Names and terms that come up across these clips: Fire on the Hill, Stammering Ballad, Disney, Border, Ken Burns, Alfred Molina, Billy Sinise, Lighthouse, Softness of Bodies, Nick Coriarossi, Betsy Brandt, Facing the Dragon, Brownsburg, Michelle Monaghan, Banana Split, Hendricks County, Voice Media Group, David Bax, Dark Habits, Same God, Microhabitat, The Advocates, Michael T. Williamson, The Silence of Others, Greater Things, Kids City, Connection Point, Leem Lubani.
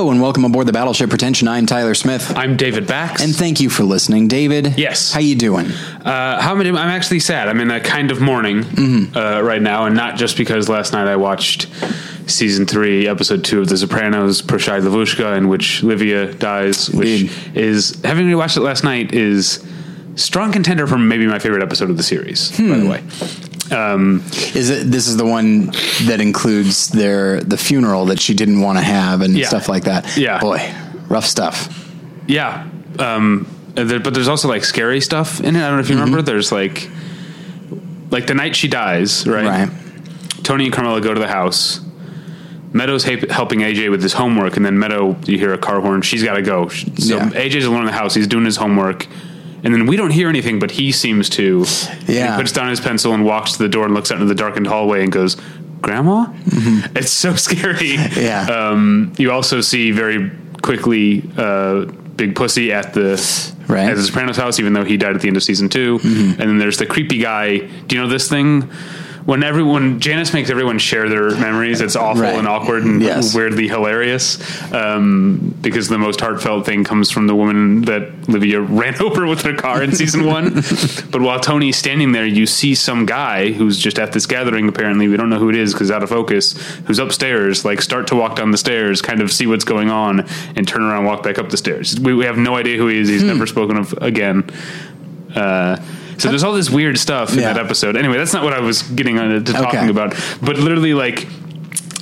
Hello and welcome aboard the Battleship Pretension. I'm Tyler Smith. I'm David Bax. And thank you for listening, David. Yes. How you doing? I'm actually sad. I'm in a kind of mourning right now, and not just because last night I watched Season 3, Episode 2 of The Sopranos, Proshai Lavushka, in which Livia dies, which is, having rewatched it last night, is strong contender for maybe my favorite episode of the series, by the way. This is the one that includes the funeral that she didn't want to have and stuff like that. Yeah. Boy, rough stuff. Yeah. But there's also like scary stuff in it. I don't know if you remember. There's like the night she dies, right? Tony and Carmela go to the house. Meadow's helping AJ with his homework. And then Meadow, you hear a car horn. She's got to go. AJ's alone in the house. He's doing his homework. And then we don't hear anything, but he seems to. Yeah. He puts down his pencil and walks to the door and looks out into the darkened hallway and goes, "Grandma?" Mm-hmm. It's so scary. Yeah. You also see very quickly Big Pussy at the Sopranos house, even though he died at the end of Season 2. Mm-hmm. And then there's the creepy guy. Do you know this thing? When Janice makes everyone share their memories, it's awful and awkward and weirdly hilarious, because the most heartfelt thing comes from the woman that Livia ran over with her car in Season 1. But while Tony's standing there, you see some guy who's just at this gathering, apparently, we don't know who it is because out of focus, who's upstairs, like start to walk down the stairs, kind of see what's going on, and turn around and walk back up the stairs. We have no idea who he is. He's never spoken of again. So there's all this weird stuff in that episode. Anyway, that's not what I was getting to talking about. But literally, like,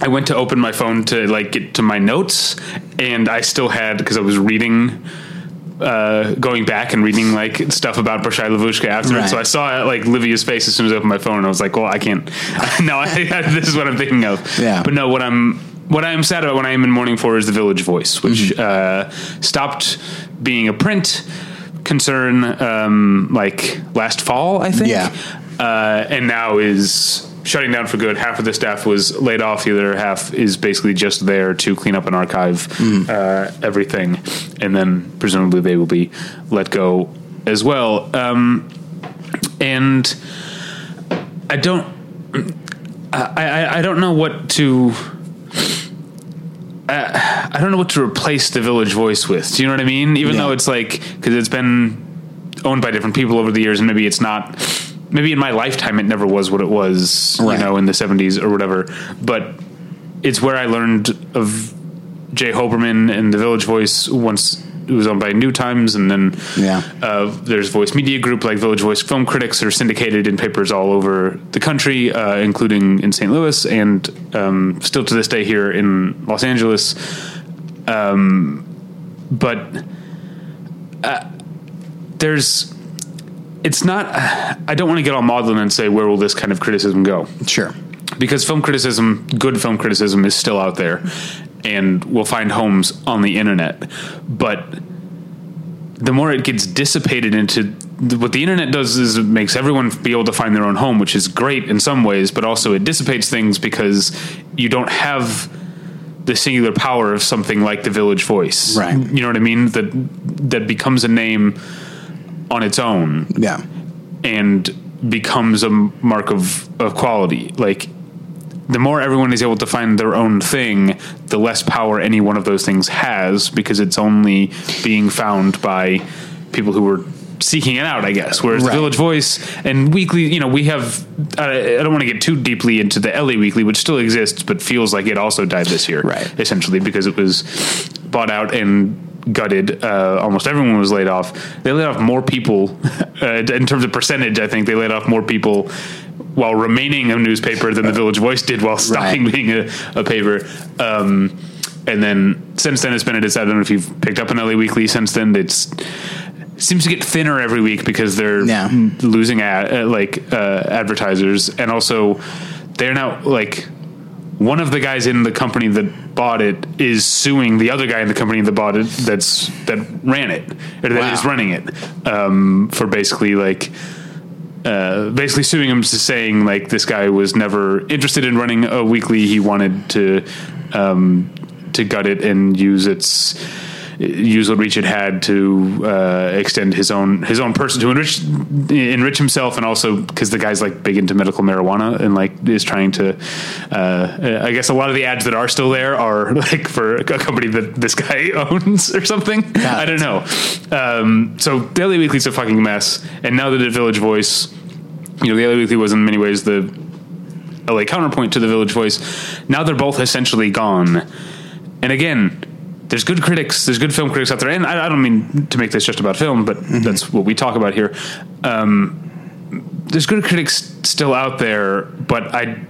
I went to open my phone to, like, get to my notes, and I still had, because I was reading, going back and reading, like, stuff about Proshai Lavushka after it. So I saw, like, Livia's face as soon as I opened my phone, and I was like, well, I can't. No, this is what I'm thinking of. Yeah. But no, what I am sad about, when I am in mourning for, is the Village Voice, which stopped being a print concern like last fall, I think, and now is shutting down for good. Half of the staff was laid off. The other half is basically just there to clean up and archive everything, and then presumably they will be let go as well. And I don't know what to replace the Village Voice with. Do you know what I mean? Even though it's like, because it's been owned by different people over the years, and maybe it's not. Maybe in my lifetime, it never was what it was, you know, in the 70s or whatever. But it's where I learned of Jay Hoberman and the Village Voice. Once it was owned by New Times, and then there's Voice Media Group. Like Village Voice film critics are syndicated in papers all over the country, including in St. Louis and still to this day here in Los Angeles. I don't want to get all maudlin and say, where will this kind of criticism go? Sure. Because good film criticism is still out there and will find homes on the internet. But the more it gets dissipated into what the internet does, is it makes everyone be able to find their own home, which is great in some ways, but also it dissipates things because you don't have the singular power of something like the Village Voice. Right. You know what I mean? That becomes a name on its own. Yeah. And becomes a mark of quality. Like, the more everyone is able to find their own thing, the less power any one of those things has, because it's only being found by people who were seeking it out, I guess. Whereas the Village Voice and Weekly, you know, we have, I don't want to get too deeply into the LA Weekly, which still exists, but feels like it also died this year, essentially, because it was bought out and gutted. Almost everyone was laid off. They laid off more people in terms of percentage. I think they laid off more people while remaining a newspaper than the Village Voice did while stopping being a paper. And then since then, it's been a disaster. I don't know if you've picked up an LA Weekly since then. It seems to get thinner every week because they're losing advertisers, and also they're now like. One of the guys in the company that bought it is suing the other guy in the company that bought it that ran it, or that is running it, for basically like basically suing him, to saying like this guy was never interested in running a weekly. He wanted to gut it and use its use what Richard had to extend his own person to enrich himself, and also because the guy's like big into medical marijuana and like is trying to. I guess a lot of the ads that are still there are like for a company that this guy owns or something. I don't know. So the LA Weekly's a fucking mess, and now that the Village Voice, you know, the LA Weekly was in many ways the LA counterpoint to the Village Voice. Now they're both essentially gone, and again. There's good critics, there's good film critics out there. And I don't mean to make this just about film, but that's what we talk about here. There's good critics still out there, but I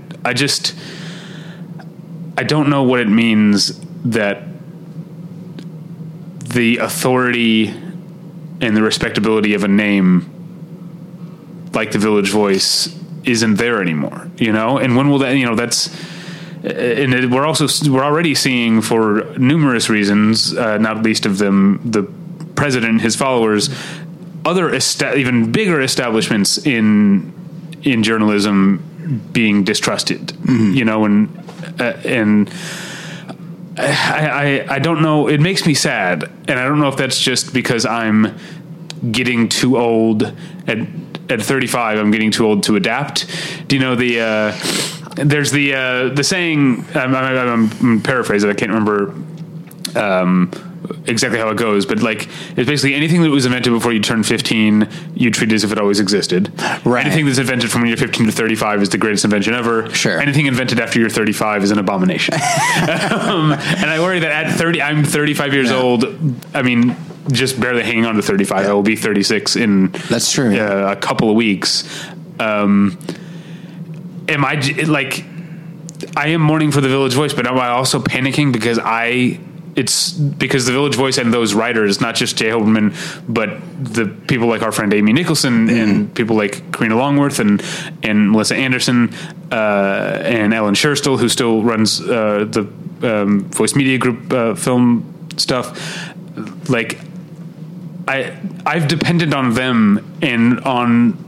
don't know what it means that the authority and the respectability of a name like the Village Voice isn't there anymore, you know? And when will that, you know, that's, and we're already seeing, for numerous reasons, not least of them the president and his followers, other even bigger establishments in journalism being distrusted. You know, and I don't know. It makes me sad, and I don't know if that's just because I'm getting too old. At 35, I'm getting too old to adapt. Do you know the? There's the saying, I'm paraphrasing, I can't remember exactly how it goes, but like it's basically anything that was invented before you turn 15, you treat it as if it always existed. Right. Anything that's invented from when you're 15 to 35 is the greatest invention ever. Sure. Anything invented after you're 35 is an abomination. And I worry that at 30, I'm 35 years old. I mean, just barely hanging on to 35. I will be 36 in that's true. A couple of weeks. Am I like? I am mourning for the Village Voice, but am I also panicking because it's because the Village Voice and those writers, not just Jay Hoberman, but the people like our friend Amy Nicholson and people like Karina Longworth and Melissa Anderson and Alan Scherstl, who still runs the Voice Media Group film stuff, like I've depended on them and on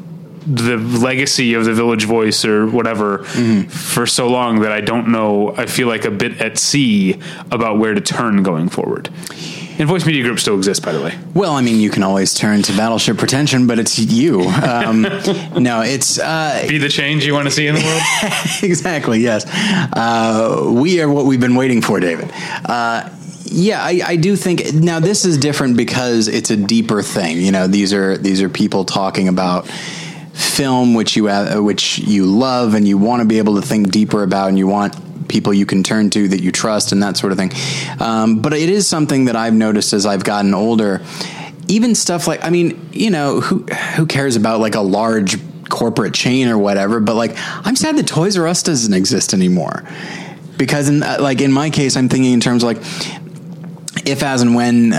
the legacy of the Village Voice or whatever for so long that I don't know. I feel like a bit at sea about where to turn going forward. And Voice Media Group still exists, by the way. Well, I mean, you can always turn to Battleship Pretension, but it's you. No, it's... be the change you want to see in the world? Exactly, yes. We are what we've been waiting for, David. Yeah, I do think now this is different because it's a deeper thing. You know, these are people talking about film, which you love and you want to be able to think deeper about, and you want people you can turn to that you trust and that sort of thing. But it is something that I've noticed as I've gotten older. Even stuff like, I mean, you know, who cares about like a large corporate chain or whatever? But like, I'm sad that Toys R Us doesn't exist anymore, because in my case, I'm thinking in terms of like, if, as and when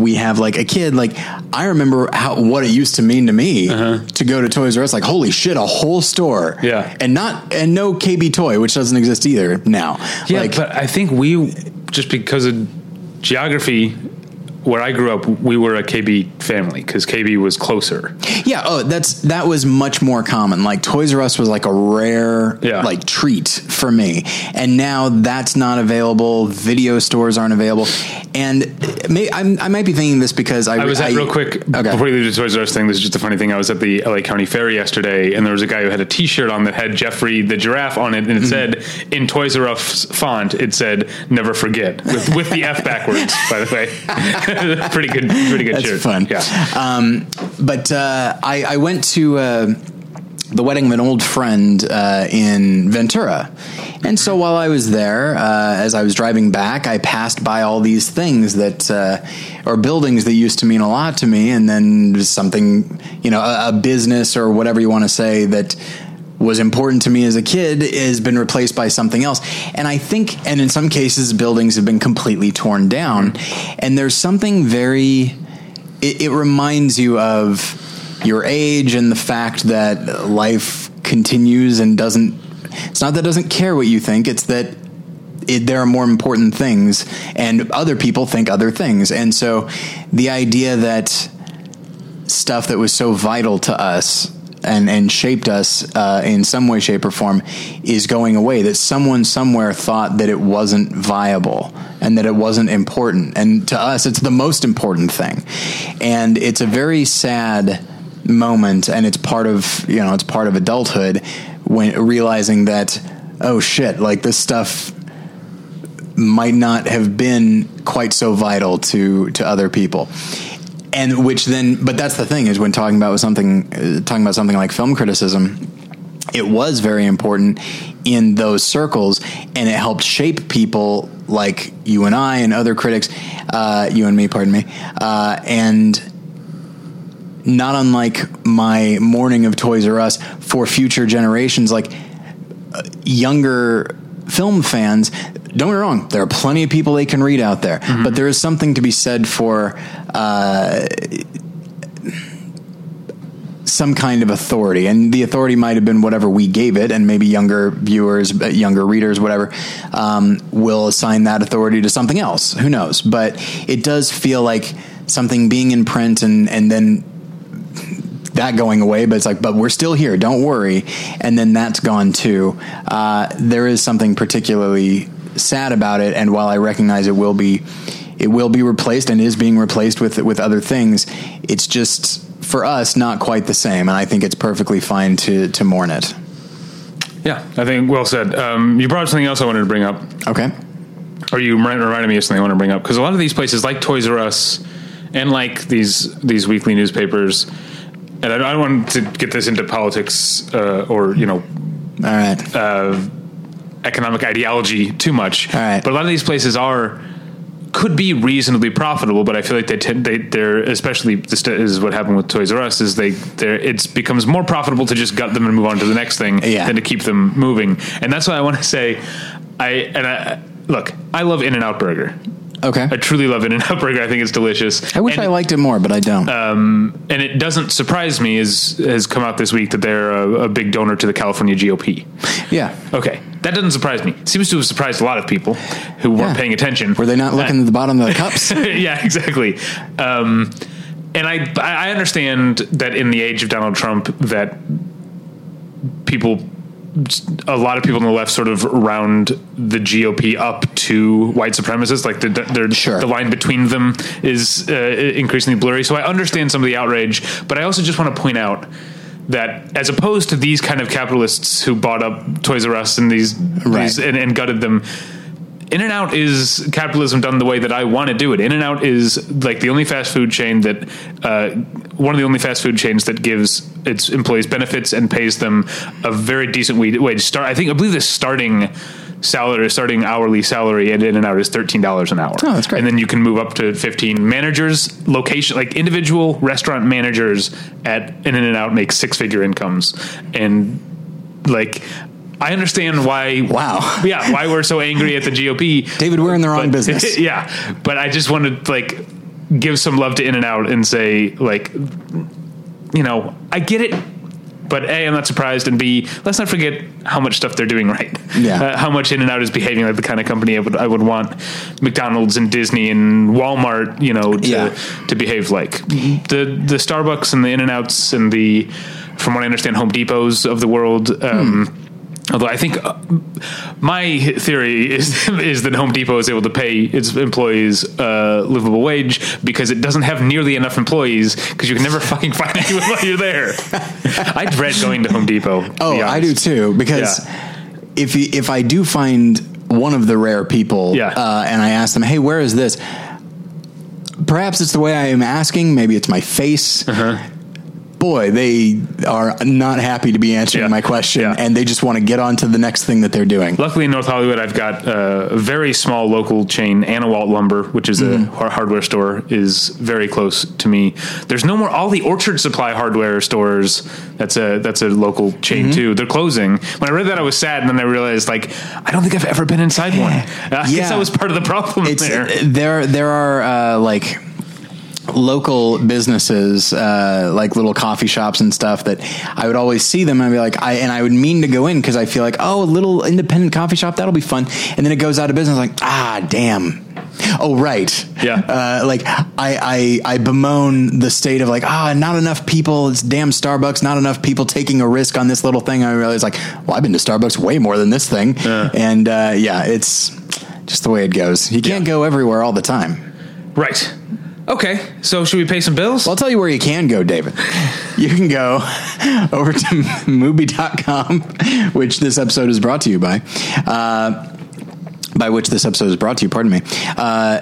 we have like a kid, like I remember what it used to mean to me to go to Toys R Us, like holy shit, a whole store, and no KB Toy, which doesn't exist either now. Yeah, like, but I think we just because of geography where I grew up, we were a KB family because KB was closer. Yeah, that was much more common. Like Toys R Us was like a rare like treat for me, and now that's not available. Video stores aren't available. And I might be thinking this because I was at real quick before you leave the Toys R Us thing. This is just a funny thing. I was at the LA County Fair yesterday, and there was a guy who had a T-shirt on that had Jeffrey the giraffe on it, and it said in Toys R Us font, it said "Never Forget" with the F backwards. By the way, pretty good that's shirt. Fun, yeah. But I went to the wedding of an old friend in Ventura. And so while I was there, as I was driving back, I passed by all these things that or buildings that used to mean a lot to me. And then something, you know, a business or whatever you want to say that was important to me as a kid has been replaced by something else. And I think, and in some cases, buildings have been completely torn down. And there's something it reminds you of your age and the fact that life continues and it's not that it doesn't care what you think. It's that there are more important things and other people think other things. And so the idea that stuff that was so vital to us and shaped us in some way, shape, or form is going away, that someone somewhere thought that it wasn't viable and that it wasn't important. And to us, it's the most important thing. And it's a very sad moment, and it's part of, you know, it's part of adulthood, when realizing that, oh shit, like this stuff might not have been quite so vital to other people. And which then, but that's the thing, is when talking about something like film criticism, it was very important in those circles, and it helped shape people like you and I and other critics, you and me, pardon me, and not unlike my mourning of Toys R Us, for future generations, like younger film fans. Don't get me wrong, there are plenty of people they can read out there, mm-hmm. but there is something to be said for some kind of authority, and the authority might have been whatever we gave it, and maybe younger viewers, younger readers, whatever, will assign that authority to something else. Who knows? But it does feel like something being in print and then that going away, but it's like, but we're still here, don't worry. And then that's gone too. There is something particularly sad about it, and while I recognize it will be replaced and is being replaced with other things, it's just for us not quite the same, and I think it's perfectly fine to mourn it. Yeah, I think well said. You brought up something else I wanted to bring up. Okay. Or you reminded me of something I want to bring up, because a lot of these places like Toys R Us and like these weekly newspapers, and I don't want to get this into politics or, you know, all right, economic ideology too much. All right. But a lot of these places could be reasonably profitable, but I feel like they're especially, this is what happened with Toys R Us, is it becomes more profitable to just gut them and move on to the next thing than to keep them moving. And that's why I want to say, I love In-N-Out Burger. Okay. I truly love In-N-Out Burger. I think it's delicious. I wish I liked it more, but I don't. And it doesn't surprise me, has come out this week, that they're a big donor to the California GOP. Yeah. Okay. That doesn't surprise me. Seems to have surprised a lot of people who weren't paying attention. Were they not looking at the bottom of the cups? Yeah, exactly. And I understand that in the age of Donald Trump, that a lot of people on the left sort of round the GOP up to white supremacists. Like the line between them is increasingly blurry. So I understand some of the outrage, but I also just want to point out that as opposed to these kind of capitalists who bought up Toys R Us and these and gutted them, In-N-Out is capitalism done the way that I want to do it. In-N-Out is like the only fast food chain that one of the only fast food chains that gives its employees benefits and pays them a very decent wage. I believe the starting hourly salary at In-N-Out is $13 an hour. Oh, that's great. And then you can move up to $15. Managers, individual restaurant managers at In-N-Out make six-figure incomes, and I understand why. Wow. Yeah, why we're so angry at the GOP. David, we're in the wrong business. Yeah, but I just want to give some love to In-N-Out and say you know, I get it, but A, I'm not surprised, and B, let's not forget how much stuff they're doing right. Yeah, how much In-N-Out is behaving like the kind of company I would want McDonald's and Disney and Walmart, you know, to behave like. The Starbucks and the In-N-Outs and the, from what I understand, Home Depots of the world. Although I think my theory is that Home Depot is able to pay its employees a livable wage because it doesn't have nearly enough employees, because you can never fucking find anyone while you're there. I dread going to Home Depot. Oh, I do too, because if I do find one of the rare people and I ask them, hey, where is this? Perhaps it's the way I am asking. Maybe it's my face. Uh-huh. Boy, they are not happy to be answering my question, and they just want to get on to the next thing that they're doing. Luckily, in North Hollywood, I've got a very small local chain, Anawalt Lumber, which is a hardware store, is very close to me. There's no more, all the Orchard Supply hardware stores, that's a local chain, too. They're closing. When I read that, I was sad, and then I realized, I don't think I've ever been inside one. I guess I was part of the problem there. There are, local businesses, little coffee shops and stuff, that I would always see them and I'd be I would mean to go in, because I feel like, oh, a little independent coffee shop, that'll be fun, and then it goes out of business, damn, Oh, right. Yeah. I bemoan the state of not enough people. It's damn Starbucks. Not enough people taking a risk on this little thing. I realize I've been to Starbucks way more than this thing. Yeah. And it's just the way it goes. You can't go everywhere all the time. Right. Okay, so should we pay some bills? Well, I'll tell you where you can go, David. You can go over to MUBI.com, which this episode is brought to you by.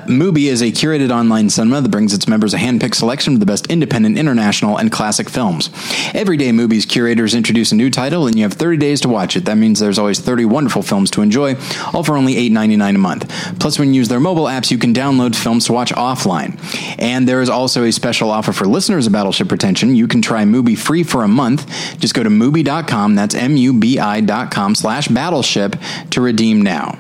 MUBI is a curated online cinema that brings its members a hand-picked selection of the best independent, international, and classic films. Every day, MUBI's curators introduce a new title, and you have 30 days to watch it. That means there's always 30 wonderful films to enjoy, all for only $8.99 a month. Plus, when you use their mobile apps, you can download films to watch offline. And there is also a special offer for listeners of Battleship Pretension. You can try MUBI free for a month. Just go to MUBI.com, that's MUBI.com/Battleship to redeem now.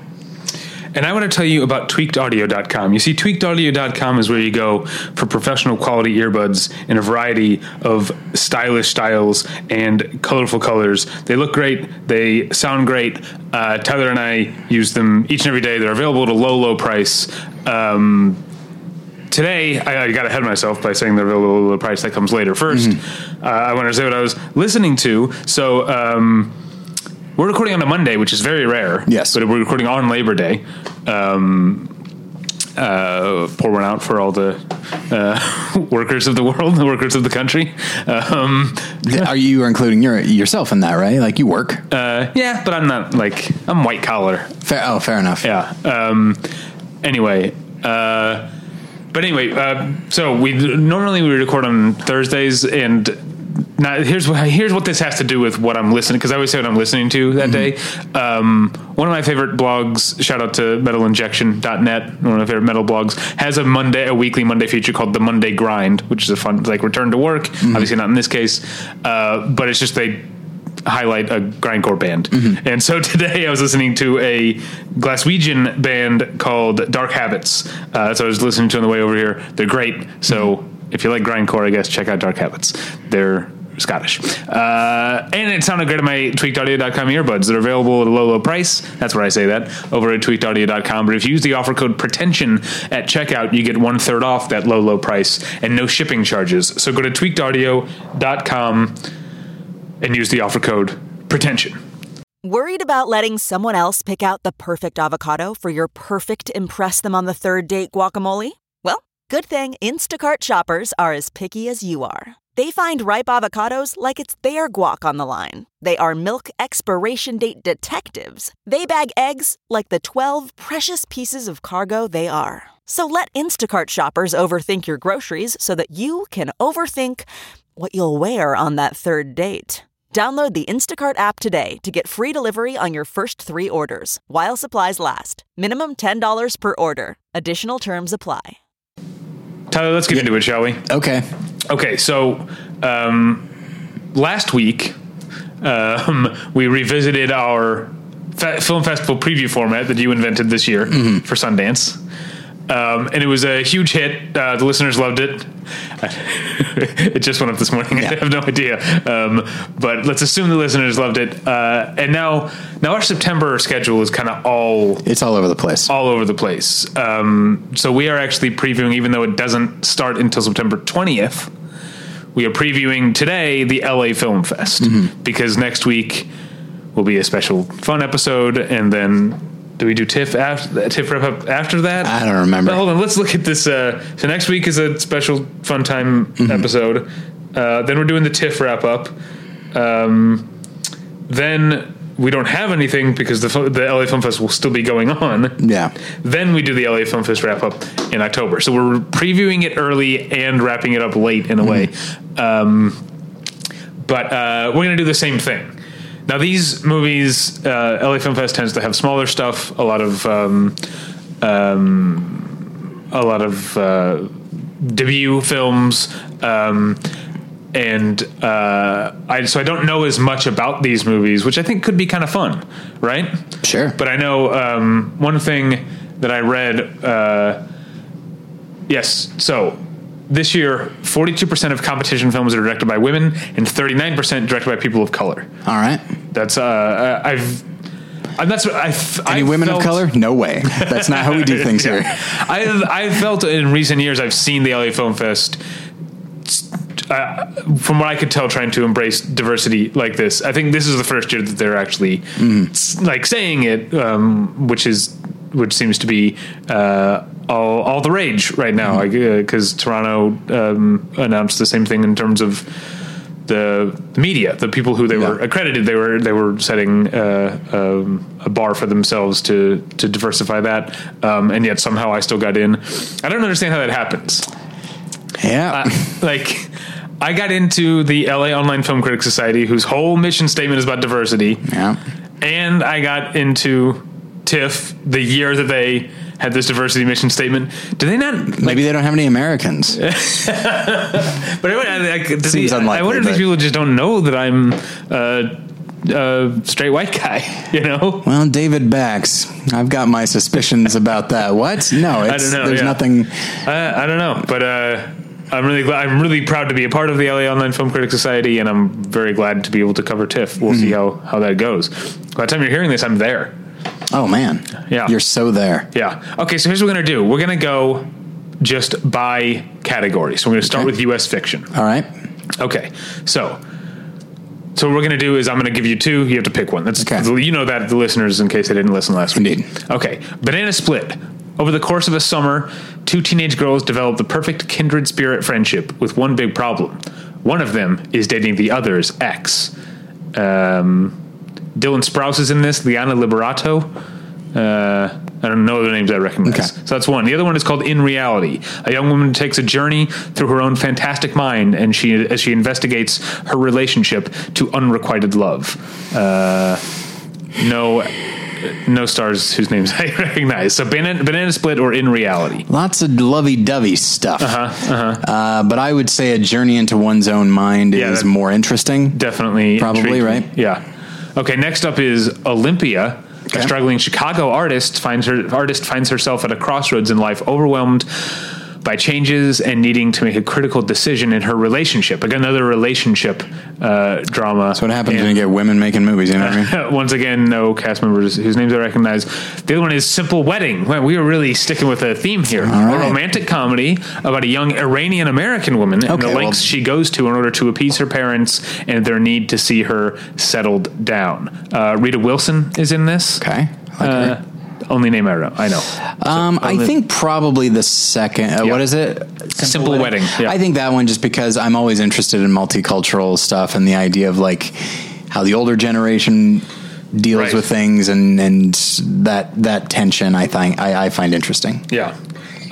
And I want to tell you about tweakedaudio.com. You see, tweakedaudio.com is where you go for professional quality earbuds in a variety of stylish styles and colorful colors. They look great. They sound great. Tyler and I use them each and every day. They're available at a low, low price. Today, I got ahead of myself by saying they're available at a price that comes later. First, I want to say what I was listening to. So, we're recording on a Monday, which is very rare. Yes. But we're recording on Labor Day. Pour one out for all the workers of the world, the workers of the country. Are you including yourself in that, right? Like, you work? Yeah, but I'm not, I'm white collar. Fair enough. Yeah. So we normally record on Thursdays, and now, here's what this has to do with what I'm listening, because I always say what I'm listening to that day. One of my favorite blogs, shout out to metalinjection.net, one of my favorite metal blogs, has a weekly Monday feature called The Monday Grind, which is a fun, return to work. Obviously not in this case, but it's just they highlight a grindcore band. And so today I was listening to a Glaswegian band called Dark Habits. That's what I was listening to on the way over here. They're great, so if you like grindcore, I guess, check out Dark Habits. They're Scottish. And it sounded great on my tweakedaudio.com earbuds. They're available at a low, low price. That's where I say that, over at tweakedaudio.com. But if you use the offer code Pretension at checkout, you get 1/3 off that low, low price and no shipping charges. So go to tweakedaudio.com and use the offer code Pretension. Worried about letting someone else pick out the perfect avocado for your perfect impress them on the third date guacamole? Good thing Instacart shoppers are as picky as you are. They find ripe avocados like it's their guac on the line. They are milk expiration date detectives. They bag eggs like the 12 precious pieces of cargo they are. So let Instacart shoppers overthink your groceries so that you can overthink what you'll wear on that third date. Download the Instacart app today to get free delivery on your first 3 orders, while supplies last. Minimum $10 per order. Additional terms apply. Tyler, let's get into it, shall we? Okay. So, last week, we revisited our film festival preview format that you invented this year for Sundance. And it was a huge hit. The listeners loved it. It just went up this morning. Yeah. I have no idea. But let's assume the listeners loved it. And now our September schedule is kind of all over the place. So we are actually previewing, even though it doesn't start until September 20th, we are previewing today the LA Film Fest, because next week will be a special fun episode, and then do we do TIFF wrap up after that? I don't remember. But hold on, let's look at this. So next week is a special fun time episode. Then we're doing the TIFF wrap up. Then we don't have anything because the LA Film Fest will still be going on. Yeah. Then we do the LA Film Fest wrap up in October. So we're previewing it early and wrapping it up late in a way. But we're going to do the same thing. Now, these movies, LA Film Fest tends to have smaller stuff, a lot of debut films, and so I don't know as much about these movies, which I think could be kind of fun, right? Sure. But I know one thing that I read, this year, 42% of competition films are directed by women and 39% directed by people of color. All right. That's, I've And that's what Any women of color? No way. That's not how we do things here. I felt in recent years, I've seen the LA Film Fest, from what I could tell, trying to embrace diversity like this. I think this is the first year that they're actually like saying it, which seems to be all the rage right now. Because Toronto announced the same thing in terms of the media, the people who they were accredited, they were setting a bar for themselves to diversify that, and yet somehow I still got in. I don't understand how that happens. Yeah, like I got into the LA Online Film Critics Society, whose whole mission statement is about diversity. Yeah, and I got into TIFF the year that they had this diversity mission statement. Do they not? Like, maybe they don't have any Americans. But anyway, I wonder if these people just don't know that I'm a straight white guy, you know? Well, David Bax, I've got my suspicions about that. What? No, I don't know, there's nothing. I don't know, but I'm really proud to be a part of the LA Online Film Critics Society, and I'm very glad to be able to cover TIFF. We'll see how that goes. By the time you're hearing this, I'm there. Oh, man. Yeah. You're so there. Yeah. Okay, so here's what we're going to do. We're going to go just by category. So we're going to start with U.S. fiction. All right. Okay. So what we're going to do is I'm going to give you two. You have to pick one. That's okay. You know that, the listeners, in case they didn't listen last week. Indeed. Okay. Banana Split. Over the course of a summer, two teenage girls develop the perfect kindred spirit friendship with one big problem. One of them is dating the other's ex. Dylan Sprouse is in this. Liana Liberato. I don't know the names I recognize. Okay. So that's one. The other one is called In Reality. A young woman takes a journey through her own fantastic mind, and as she investigates her relationship to unrequited love. No stars whose names I recognize. So Banana Split or In Reality. Lots of lovey-dovey stuff. But I would say a journey into one's own mind is more interesting. Definitely. Probably, intriguing. Right? Yeah. Okay, next up is Olympia. Okay. A struggling Chicago artist finds herself at a crossroads in life, overwhelmed by changes and needing to make a critical decision in her relationship. Again, another relationship drama. That's what happens when you get women making movies, you know what I mean? Once again, no cast members whose names I recognize. The other one is Simple Wedding. Wow, we are really sticking with a theme here. Right. A romantic comedy about a young Iranian-American woman and the lengths she goes to in order to appease her parents and their need to see her settled down. Rita Wilson is in this. Okay. Only name I know. I think probably the second. What is it? Simple Wedding. Yeah. I think that one, just because I'm always interested in multicultural stuff and the idea of like how the older generation deals with things and that tension. I find interesting. Yeah.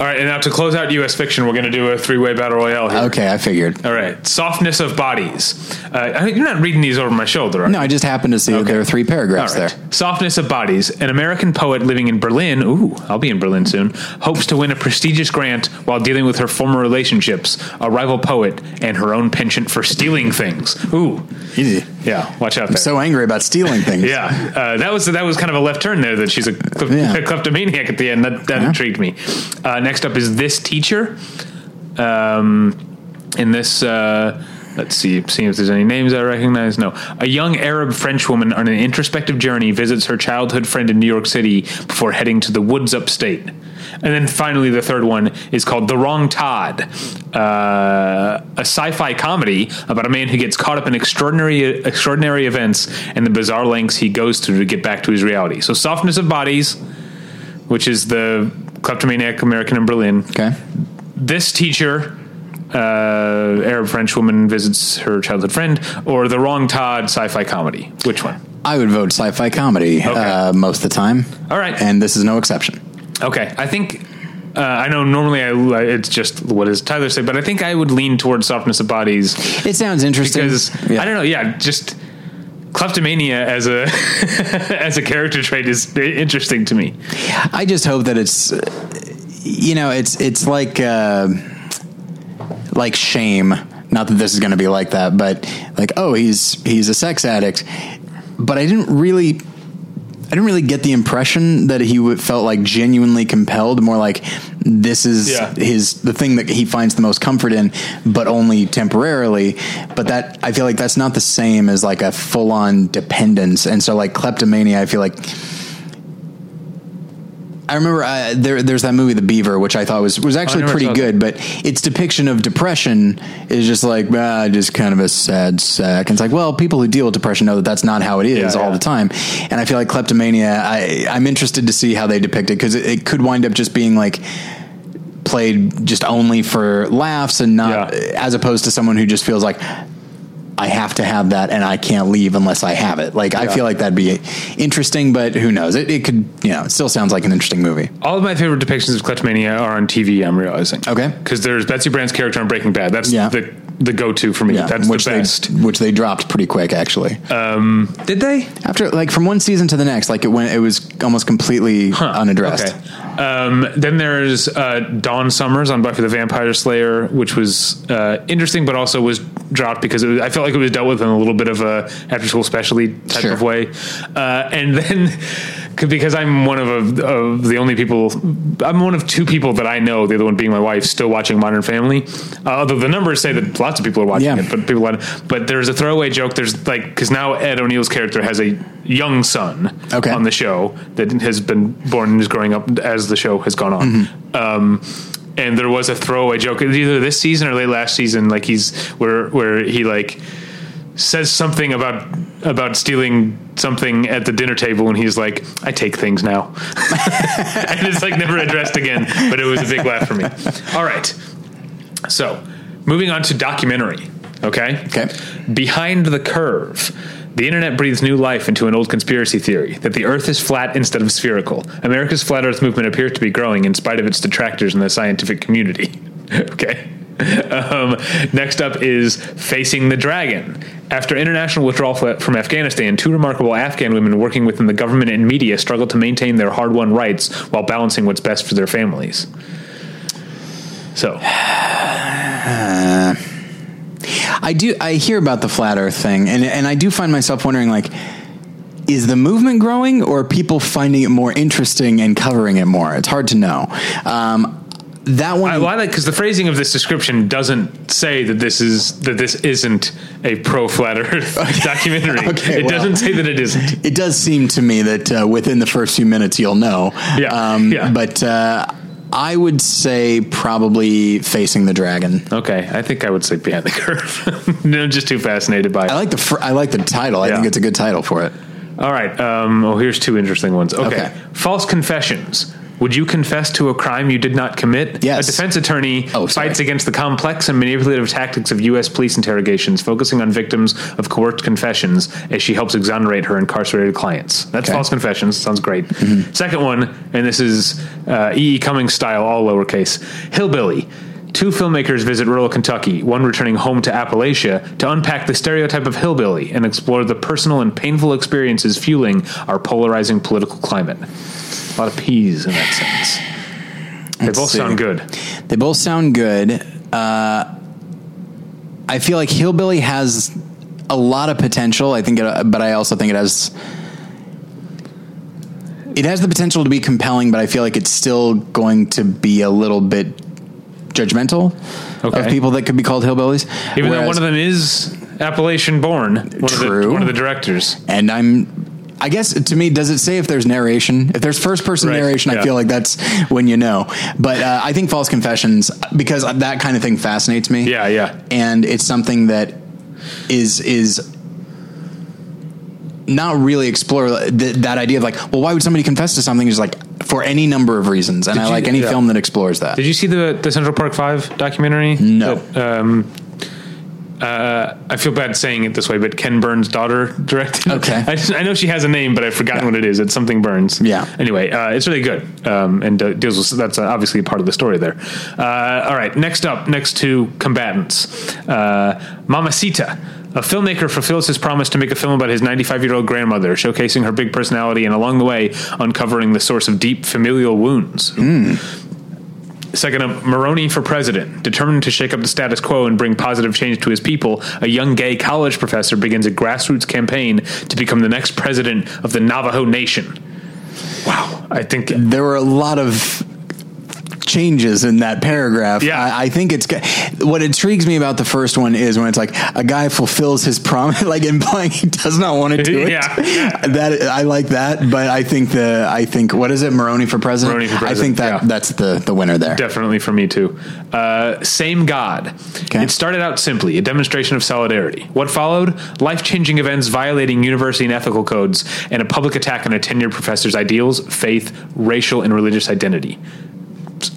All right, and now to close out U.S. fiction, we're going to do a three-way battle royale here. Okay, I figured. All right, Softness of Bodies. You're not reading these over my shoulder, are you? No, I just happened to see there are three paragraphs there. Softness of Bodies. An American poet living in Berlin, I'll be in Berlin soon, hopes to win a prestigious grant while dealing with her former relationships, a rival poet, and her own penchant for stealing things. Ooh. Easy. Yeah, watch out there. I'm so angry about stealing things. Yeah, that was kind of a left turn there, that she's a kleptomaniac at the end. That intrigued me. Next up is This Teacher. In this, let's see if there's any names I recognize. No. A young Arab French woman on an introspective journey visits her childhood friend in New York City before heading to the woods upstate. And then finally, the third one is called The Wrong Todd, a sci-fi comedy about a man who gets caught up in extraordinary events and the bizarre lengths he goes through to get back to his reality. So Softness of Bodies, which is the kleptomaniac American in Berlin. Okay. This Teacher, Arab French woman visits her childhood friend, or The Wrong Todd, sci-fi comedy. Which one? I would vote sci-fi comedy most of the time. All right. And this is no exception. Okay, I think I know normally it's just what does Tyler say, but I think I would lean towards Softness of Bodies. It sounds interesting because I don't know. Yeah, just kleptomania as a as a character trait is interesting to me. I just hope that it's it's like shame. Not that this is going to be like that, but like he's a sex addict. But I didn't really. didn't really get the impression that he felt like genuinely compelled, more like this is the thing that he finds the most comfort in, but only temporarily. But that, I feel like that's not the same as like a full on dependence. And so like kleptomania, I feel like, I remember there's that movie, The Beaver, which I thought was actually pretty good, but its depiction of depression is just like, just kind of a sad sack. And it's like, well, people who deal with depression know that that's not how it is all the time. And I feel like kleptomania, I'm interested to see how they depict it, because it could wind up just being like played just only for laughs and not as opposed to someone who just feels like, I have to have that and I can't leave unless I have it. Like, I feel like that'd be interesting, but who knows? It could, it still sounds like an interesting movie. All of my favorite depictions of kleptomania are on TV, I'm realizing. Okay. Because there's Betsy Brandt's character on Breaking Bad. That's the go-to for me. Yeah. That's the best. Which they dropped pretty quick, actually. Did they? After, like, from one season to the next, like, it was almost completely unaddressed. Okay. Then there's Dawn Summers on Buffy the Vampire Slayer, which was interesting, but also was dropped because I felt like it was dealt with in a little bit of a after-school specialty type of way. And then, because I'm one of the only people, I'm one of two people that I know, the other one being my wife, still watching Modern Family. Although the numbers say that lots of people are watching it, but people aren't. But there's a throwaway joke. There's like, because now Ed O'Neill's character has a young son on the show that has been born and is growing up as the show has gone on. Mm-hmm. And there was a throwaway joke either this season or late last season, like where he like says something about stealing something at the dinner table, and he's like, I take things now. And it's like never addressed again, but it was a big laugh for me. All right. So moving on to documentary. Okay. Behind the Curve. The internet breathes new life into an old conspiracy theory that the Earth is flat instead of spherical. America's flat Earth movement appears to be growing in spite of its detractors in the scientific community. Okay. Next up is Facing the Dragon. After international withdrawal from Afghanistan, two remarkable Afghan women working within the government and media struggle to maintain their hard-won rights while balancing what's best for their families. So... I hear about the flat Earth thing, and I do find myself wondering, like, is the movement growing, or are people finding it more interesting and covering it more? It's hard to know. That one, I like, because the phrasing of this description doesn't say that this isn't a pro flat Earth documentary. It doesn't say that it isn't. It does seem to me that within the first few minutes you'll know. But. I would say probably Facing the Dragon. Okay, I think I would say Behind the Curve. I'm just too fascinated by it. I like the title. I think it's a good title for it. All right. Here's two interesting ones. Okay. False Confessions. Would you confess to a crime you did not commit? Yes. A defense attorney fights against the complex and manipulative tactics of U.S. police interrogations, focusing on victims of coerced confessions as she helps exonerate her incarcerated clients. That's False Confessions. Sounds great. Mm-hmm. Second one, and this is E.E. Cummings style, all lowercase. Hillbilly. Two filmmakers visit rural Kentucky, one returning home to Appalachia, to unpack the stereotype of hillbilly and explore the personal and painful experiences fueling our polarizing political climate. A lot of P's in that sentence. They both sound good. They both sound good. I feel like Hillbilly has a lot of potential. I think, but I also think it has the potential to be compelling. But I feel like it's still going to be a little bit judgmental of people that could be called hillbillies. Even though one of them is Appalachian born. One of the directors. And I guess, to me, does it say if there's narration? If there's first-person narration, I feel like that's when you know. But I think False Confessions, because that kind of thing fascinates me. Yeah. And it's something that is not really explored. That idea of like, well, why would somebody confess to something? Is like for any number of reasons. And I like any film that explores that. Did you see the Central Park 5 documentary? No. That, I feel bad saying it this way, but Ken Burns' daughter directed. Okay. I know she has a name, but I've forgotten what it is. It's something Burns. Yeah. Anyway, it's really good. And deals with, that's obviously part of the story there. All right. Next up, next to combatants, Mamacita. A filmmaker fulfills his promise to make a film about his 95-year-old grandmother, showcasing her big personality and along the way, uncovering the source of deep familial wounds. Second up, Maroney for president. Determined to shake up the status quo and bring positive change to his people, a young gay college professor begins a grassroots campaign to become the next president of the Navajo Nation. Wow. I think there were a lot of changes in that paragraph. Yeah. I think it's what intrigues me about the first one is when it's like a guy fulfills his promise, like implying he does not want to do it. Yeah. That I like that, but I think what is it? Maroney for president? Maroney for president. I think that that's the winner there. Definitely for me too. Same God. Okay. It started out simply a demonstration of solidarity. What followed? Life-changing events violating university and ethical codes and a public attack on a tenured professor's ideals, faith, racial and religious identity.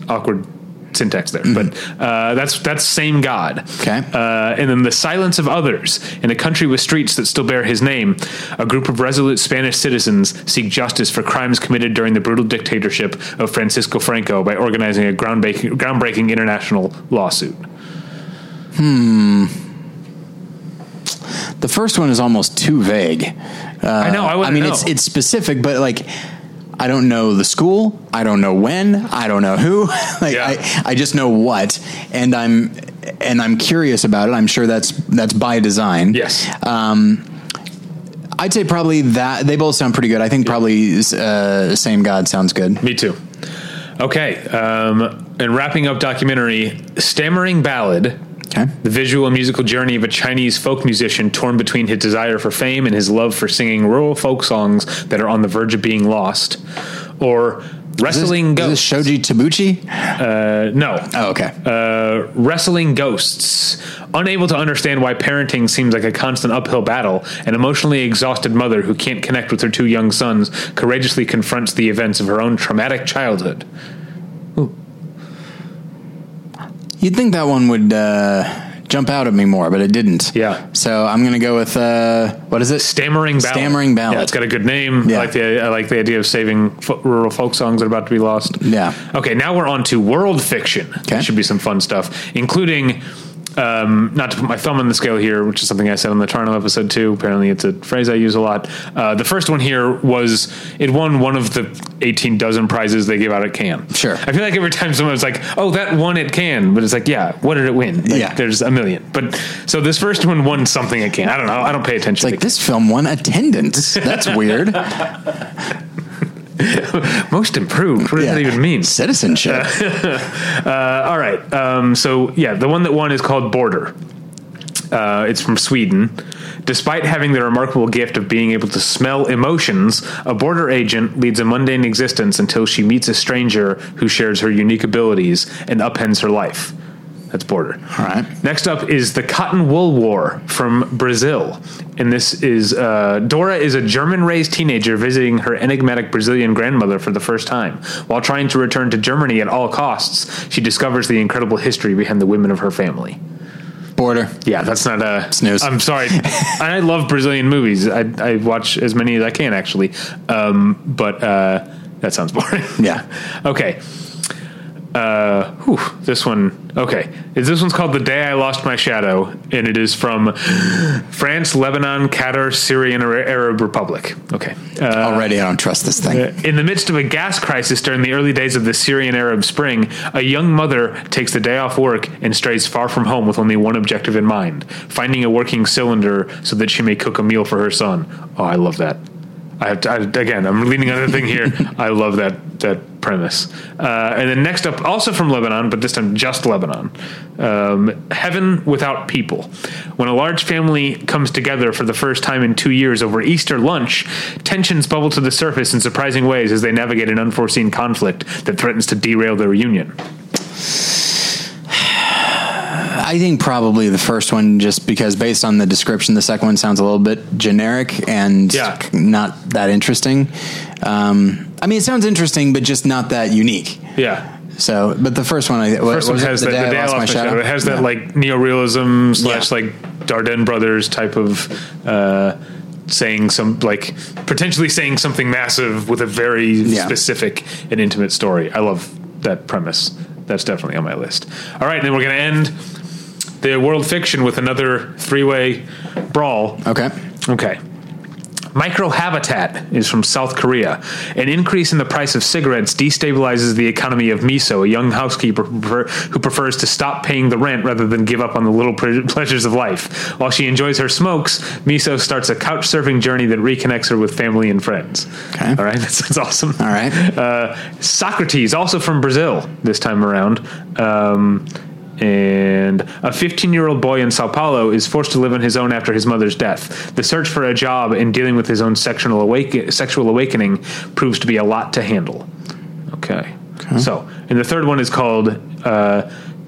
Awkward syntax there, but that's Same God. Okay. And then the silence of others. In a country with streets that still bear his name, a group of resolute Spanish citizens seek justice for crimes committed during the brutal dictatorship of Francisco Franco by organizing a groundbreaking international lawsuit. The first one is almost too vague. I know. I mean, it's specific, but like, I don't know the school. I don't know when. I don't know who. I just know what, and I'm curious about it. I'm sure that's by design. Yes. I'd say probably that they both sound pretty good. I think probably Same God sounds good. Me too. Okay. And wrapping up documentary, Stammering Ballad. Okay. The visual and musical journey of a Chinese folk musician torn between his desire for fame and his love for singing rural folk songs that are on the verge of being lost. Or Wrestling Ghosts. Is this Shoji Tabuchi? No. Oh, okay. Wrestling Ghosts. Unable to understand why parenting seems like a constant uphill battle, an emotionally exhausted mother who can't connect with her two young sons courageously confronts the events of her own traumatic childhood. Ooh. You'd think that one would jump out at me more, but it didn't. Yeah. So I'm going to go with, what is it? Stammering Ballad. Stammering Ballad. Yeah, it's got a good name. Yeah. I like the idea of saving rural folk songs that are about to be lost. Yeah. Okay, now we're on to world fiction. Okay. It should be some fun stuff, including, not to put my thumb on the scale here, which is something I said on the Toronto episode too. Apparently it's a phrase I use a lot. The first one here was, it won one of the 18 dozen prizes they give out at Cannes. Sure. I feel like every time someone's like, oh, that won at Cannes, but it's like, yeah, what did it win? Like, yeah. There's a million. But so this first one won something at Cannes. I don't know. I don't pay attention. It's like this film won attendance. That's weird. Most improved. What does that even mean? Citizenship. All right. So yeah, the one that won is called Border. It's from Sweden. Despite having the remarkable gift of being able to smell emotions, a border agent leads a mundane existence until she meets a stranger who shares her unique abilities and upends her life. That's Border. All right. Next up is The Cotton Wool War from Brazil. And this is, Dora is a German-raised teenager visiting her enigmatic Brazilian grandmother for the first time. While trying to return to Germany at all costs, she discovers the incredible history behind the women of her family. Border. Yeah, that's not a snooze. I'm sorry. I love Brazilian movies. I watch as many as I can, actually. But that sounds boring. Yeah. Okay. This one. Okay. This one's called The Day I Lost My Shadow, and it is from France, Lebanon, Qatar, Syria, and Arab Republic. Okay. Already I don't trust this thing. In the midst of a gas crisis during the early days of the Syrian Arab Spring, a young mother takes the day off work and strays far from home with only one objective in mind, finding a working cylinder so that she may cook a meal for her son. Oh, I love that. I'm leaning on the thing here. I love that premise. And then next up, also from Lebanon, but this time just Lebanon. Heaven Without People. When a large family comes together for the first time in 2 years over Easter lunch, tensions bubble to the surface in surprising ways as they navigate an unforeseen conflict that threatens to derail their reunion. I think probably the first one, just because based on the description, the second one sounds a little bit generic and not that interesting. I mean, it sounds interesting, but just not that unique. Yeah. So, but the first one, the day I lost my shadow. It has that like neo-realism / like Darden Brothers type of potentially saying something massive with a very specific and intimate story. I love that premise. That's definitely on my list. All right. And then we're going to end the world fiction with another three-way brawl. Okay. Microhabitat is from South Korea. An increase in the price of cigarettes destabilizes the economy of Miso, a young housekeeper who prefers to stop paying the rent rather than give up on the little pleasures of life. While she enjoys her smokes, Miso starts a couch surfing journey that reconnects her with family and friends. Okay. All right. That's awesome. All right. Socrates, also from Brazil this time around. And a 15-year-old boy in Sao Paulo is forced to live on his own after his mother's death. The search for a job and dealing with his own sexual awakening proves to be a lot to handle. Okay. So, and the third one is called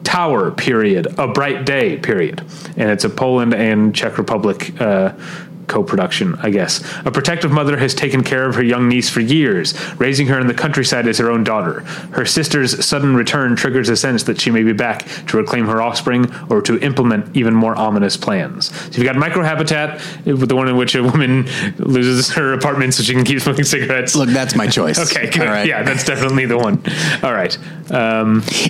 Tower, period, A Bright Day, period. And it's a Poland and Czech Republic co-production, I guess. A protective mother has taken care of her young niece for years, raising her in the countryside as her own daughter. Her sister's sudden return triggers a sense that she may be back to reclaim her offspring or to implement even more ominous plans. So you've got Microhabitat, the one in which a woman loses her apartment so she can keep smoking cigarettes. Look, that's my choice. Okay, good. Right. Yeah, that's definitely the one. All right.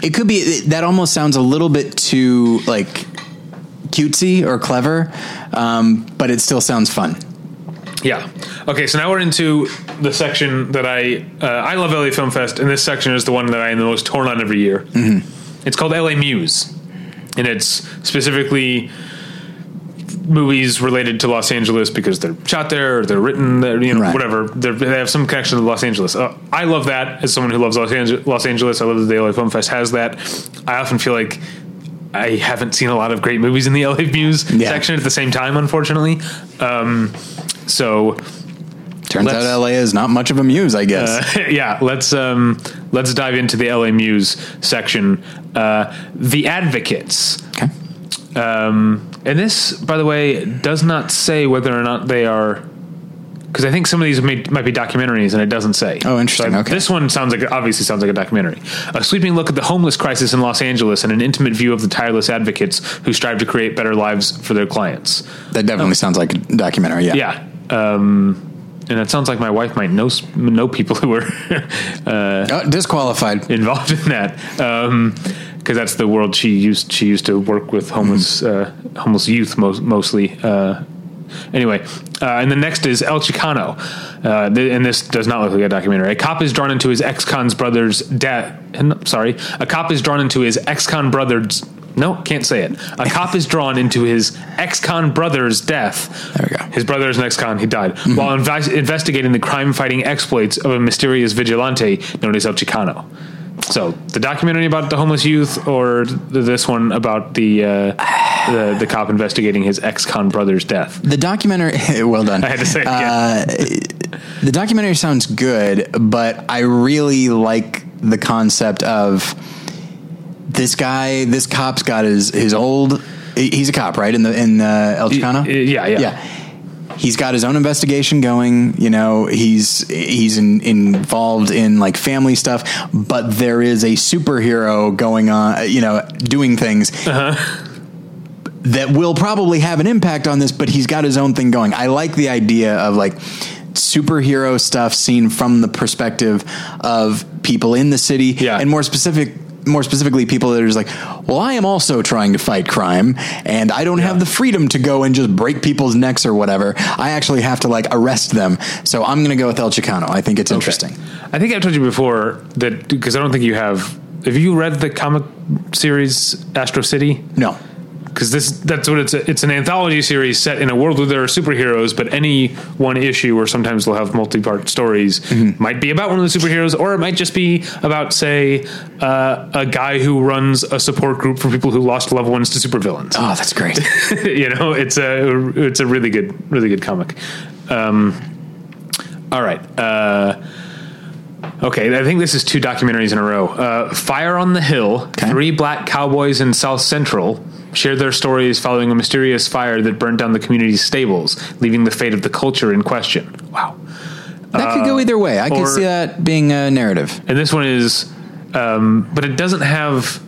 It could be, that almost sounds a little bit too, like, cutesy or clever, but it still sounds fun. Yeah. Okay, so now we're into the section that I love LA Film Fest, and this section is the one that I am the most torn on every year. Mm-hmm. It's called LA Muse, and it's specifically movies related to Los Angeles because they're shot there or they're written there, you know, right. Whatever. They have some connection to Los Angeles. I love that as someone who loves Los Angeles. I love that the LA Film Fest has that. I often feel like I haven't seen a lot of great movies in the LA Muse section at the same time, unfortunately. So turns out LA is not much of a muse, I guess. Let's dive into the LA Muse section. The Advocates. Okay. And this, by the way, does not say whether or not they are, because I think some of these might be documentaries, and it doesn't say. Oh, interesting. So okay. This one obviously sounds like a documentary. A sweeping look at the homeless crisis in Los Angeles and an intimate view of the tireless advocates who strive to create better lives for their clients. That definitely sounds like a documentary. Yeah. And it sounds like my wife might know people who are disqualified involved in that. Because that's the world she used to work with homeless youth mostly. Anyway, and the next is El Chicano, and this does not look like a documentary. A cop is drawn into his ex-con brother's. No, can't say it. A cop is drawn into his ex-con brother's death. There we go. His brother is an ex-con. He died while investigating the crime-fighting exploits of a mysterious vigilante known as El Chicano. So the documentary about the homeless youth, or this one about the cop investigating his ex-con brother's death. The documentary, well done. I had to say it again. The documentary sounds good, but I really like the concept of this cop's got his old. He's a cop, right? In the El Chicano. Yeah. He's got his own investigation going, you know, he's involved in like family stuff, but there is a superhero going on, you know, doing things that will probably have an impact on this, but he's got his own thing going. I like the idea of like superhero stuff seen from the perspective of people in the city and more specifically people that are just like, well, I am also trying to fight crime and I don't have the freedom to go and just break people's necks or whatever. I actually have to like arrest them. So I'm going to go with El Chicano. I think it's interesting. I think I told you before that, because I don't think you have you read the comic series Astro City? No. Because that's what it's an anthology series set in a world where there are superheroes, but any one issue, or sometimes they'll have multi-part stories, might be about one of the superheroes, or it might just be about, say, a guy who runs a support group for people who lost loved ones to supervillains. Oh, that's great. You know, it's a really good comic. All right. Okay, I think this is two documentaries in a row. Fire on the Hill, Three black cowboys in South Central share their stories following a mysterious fire that burned down the community's stables, leaving the fate of the culture in question. Wow. That could go either way. I could see that being a narrative. And this one is, but it doesn't have,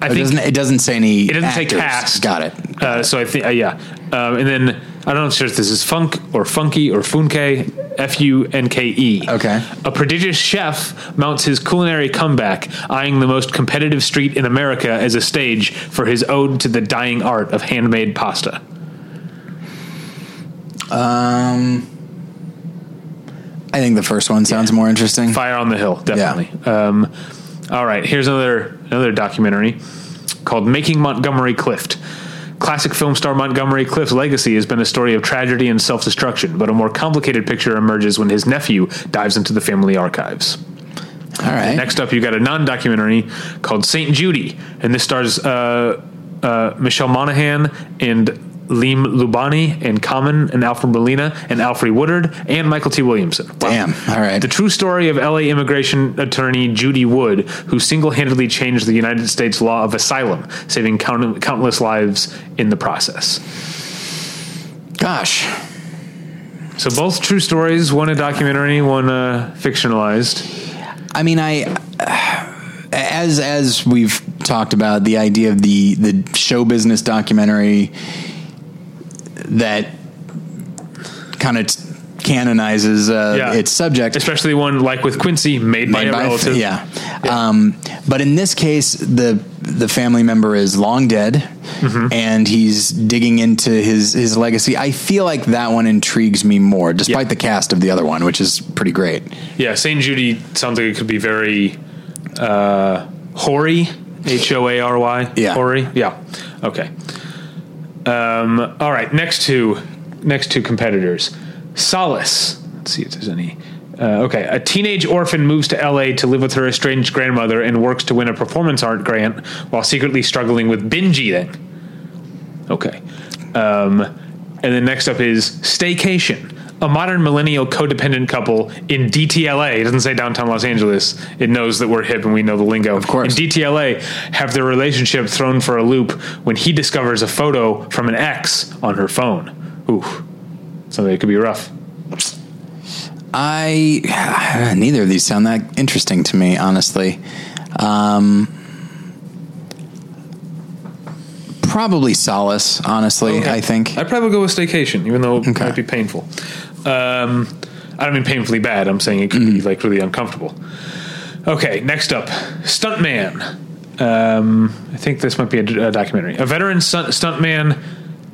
it doesn't say any. It doesn't say cast. Got it. So I think, and then I don't know if this is funk or funky or funke, Funke. Okay. A prodigious chef mounts his culinary comeback, eyeing the most competitive street in America as a stage for his ode to the dying art of handmade pasta. I think the first one sounds more interesting. Fire on the Hill, definitely. Yeah. All right, here's another documentary called Making Montgomery Clift. Classic film star Montgomery Clift's legacy has been a story of tragedy and self-destruction, but a more complicated picture emerges when his nephew dives into the family archives. All right. Next up, you got a non-documentary called St. Judy, and this stars Michelle Monaghan and Leem Lubani and Common and Alfred Molina and Alfred Woodard and Michael T. Williamson. Wow. Damn. All right. The true story of LA immigration attorney Judy Wood, who single-handedly changed the United States law of asylum, saving countless lives in the process. Gosh. So both true stories, one a documentary, one fictionalized. I mean, as we've talked about, the idea of the show business documentary that kind of canonizes its subject, especially one like with Quincy, made by a relative. But in this case, the family member is long dead, and he's digging into his legacy. I feel like that one intrigues me more, despite the cast of the other one, which is pretty great. Yeah, St. Judy sounds like it could be very hoary, H-O-A-R-Y. Yeah. Hoary. Yeah. Okay. All right, next two competitors. Solace. Let's see if there's any. Okay, a teenage orphan moves to LA to live with her estranged grandmother and works to win a performance art grant while secretly struggling with binge eating. Okay. And then next up is Staycation, a modern millennial codependent couple in DTLA. It doesn't say downtown Los Angeles. It knows that we're hip and we know the lingo. Of course. In DTLA, have their relationship thrown for a loop when he discovers a photo from an ex on her phone. Oof. Something that could be rough. Neither of these sound that interesting to me, honestly. Probably Solace, honestly. Okay. I think I'd probably go with Staycation, even though it might be painful. I don't mean painfully bad. I'm saying it could be like really uncomfortable. Okay, next up, Stuntman. I think this might be a documentary. A veteran stuntman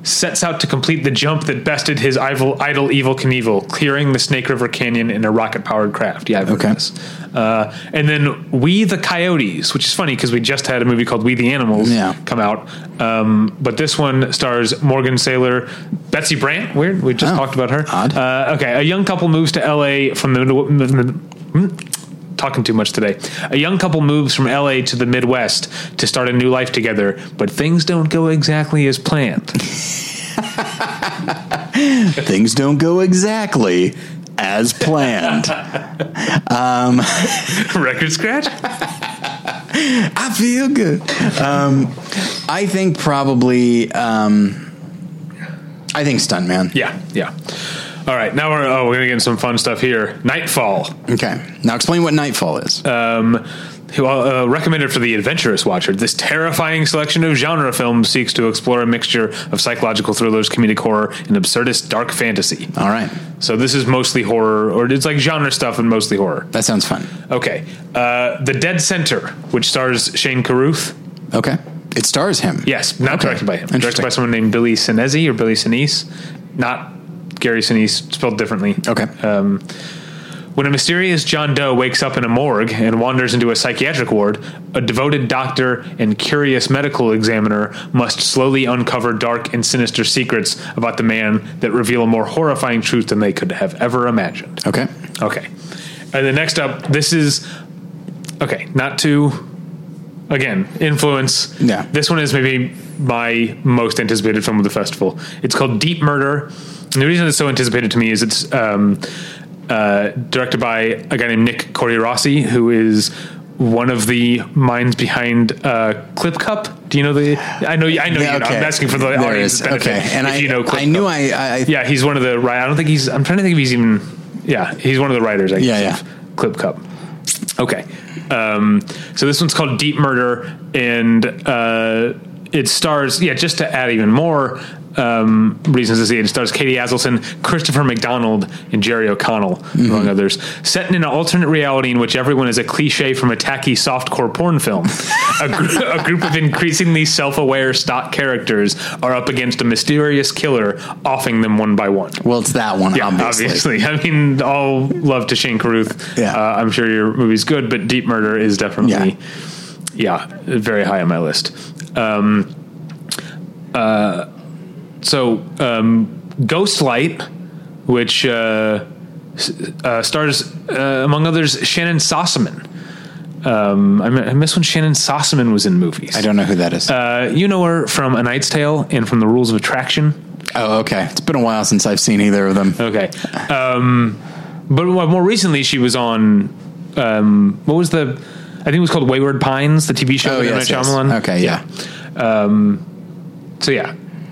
sets out to complete the jump that bested his idol Evel Knievel, clearing the Snake River Canyon in a rocket-powered craft. Yeah, I've heard this. And then We the Coyotes, which is funny because we just had a movie called We the Animals come out. But this one stars Morgan Saylor, Betsy Brandt. Weird. We just talked about her. Odd. Okay. A young couple moves to L.A. from the talking too much today. A young couple moves from LA to the Midwest to start a new life together, but things don't go exactly as planned. Things don't go exactly as planned. Record scratch? I feel good. I think probably, Stuntman. Yeah. Yeah. All right, now we're going to get into some fun stuff here. Nightfall. Okay, now explain what Nightfall is. Recommended for the adventurous watcher, this terrifying selection of genre films seeks to explore a mixture of psychological thrillers, comedic horror, and absurdist dark fantasy. All right. So this is mostly horror, or it's like genre stuff and mostly horror. That sounds fun. Okay. The Dead Center, which stars Shane Carruth. Okay. It stars him. Yes, not directed by him. Directed by someone named Billy Sinise, not Gary Sinise, spelled differently. Okay. When a mysterious John Doe wakes up in a morgue and wanders into a psychiatric ward, a devoted doctor and curious medical examiner must slowly uncover dark and sinister secrets about the man that reveal a more horrifying truth than they could have ever imagined. Okay. Okay. And then next up, this is... Okay, not to... Again, influence. Yeah. This one is maybe my most anticipated film of the festival. It's called Deep Murder. And the reason it's so anticipated to me is it's directed by a guy named Nick Coriarossi, who is one of the minds behind Clip Cup. Do you know the? I know. Yeah, you know, okay. I'm asking for the audience. Okay, and I knew. He's one of the. I don't think he's. I'm trying to think if he's even. Yeah, he's one of the writers. I guess. Clip Cup. Okay. So this one's called Deep Murder, and it stars, just to add even more reasons to see it, it stars Katie Asselson, Christopher McDonald, and Jerry O'Connell, mm-hmm. among others, set in an alternate reality in which everyone is a cliche from a tacky softcore porn film. A group of increasingly self-aware stock characters are up against a mysterious killer, offing them one by one. Well, it's that one, obviously. I mean, all love to Shane Carruth. Yeah. I'm sure your movie's good, but Deep Murder is definitely, very high on my list. Ghostlight, which stars, among others, Shannon Sossaman. I miss when Shannon Sossaman was in movies. I don't know who that is. You know her from A Knight's Tale and from The Rules of Attraction. Oh, okay. It's been a while since I've seen either of them. Okay. But more recently, she was on, I think it was called Wayward Pines, the TV show. Oh, yes. Shyamalan. Okay, yeah.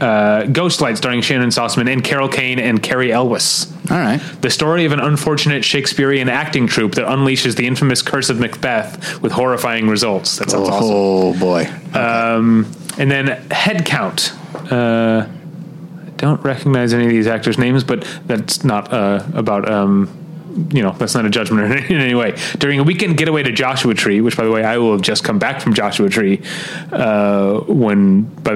Ghostlight, starring Shannon Sossaman and Carol Kane and Carrie Elwes. All right. The story of an unfortunate Shakespearean acting troupe that unleashes the infamous curse of Macbeth with horrifying results. That sounds awesome. Oh, boy. Okay. And then Headcount. I don't recognize any of these actors' names, but that's not about... that's not a judgment in any way. During a weekend getaway to Joshua Tree, which, by the way, I will have just come back from Joshua Tree by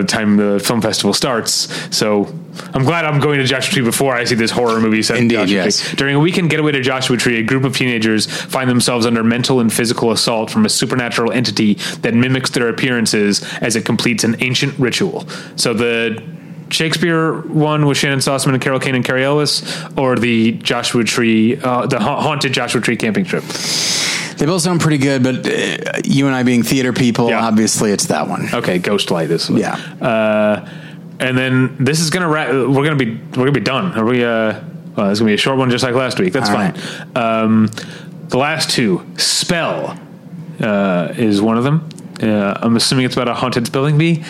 the time the film festival starts. So I'm glad I'm going to Joshua Tree before I see this horror movie set in Joshua Tree. During a weekend getaway to Joshua Tree, a group of teenagers find themselves under mental and physical assault from a supernatural entity that mimics their appearances as it completes an ancient ritual. So the Shakespeare one with Shannon Sossaman and Carol Kane and Carrie Elwes, or the Joshua Tree, the haunted Joshua Tree camping trip. They both sound pretty good, but you and I being theater people, obviously it's that one. Okay, Ghostlight. This one. Yeah. And then this is gonna we're gonna be done. Are we? Well, it's gonna be a short one, just like last week. That's all fine. Right. The last two, Spell, is one of them. I'm assuming it's about a haunted spelling bee.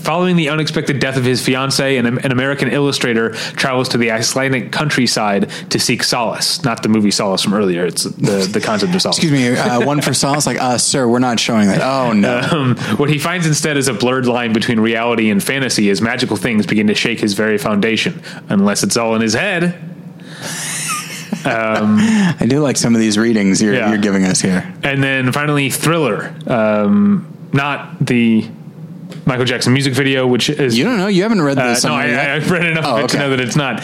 Following the unexpected death of his fiancée, an American illustrator travels to the Icelandic countryside to seek solace. Not the movie Solace from earlier. It's the concept of solace. Excuse me, one for solace? Like, sir, we're not showing that. Oh, no. What he finds instead is a blurred line between reality and fantasy as magical things begin to shake his very foundation. Unless it's all in his head. I do like some of these readings you're giving us here. And then finally, Thriller, not the Michael Jackson music video, which is... You don't know? You haven't read this? No, I've read enough of it to know that it's not,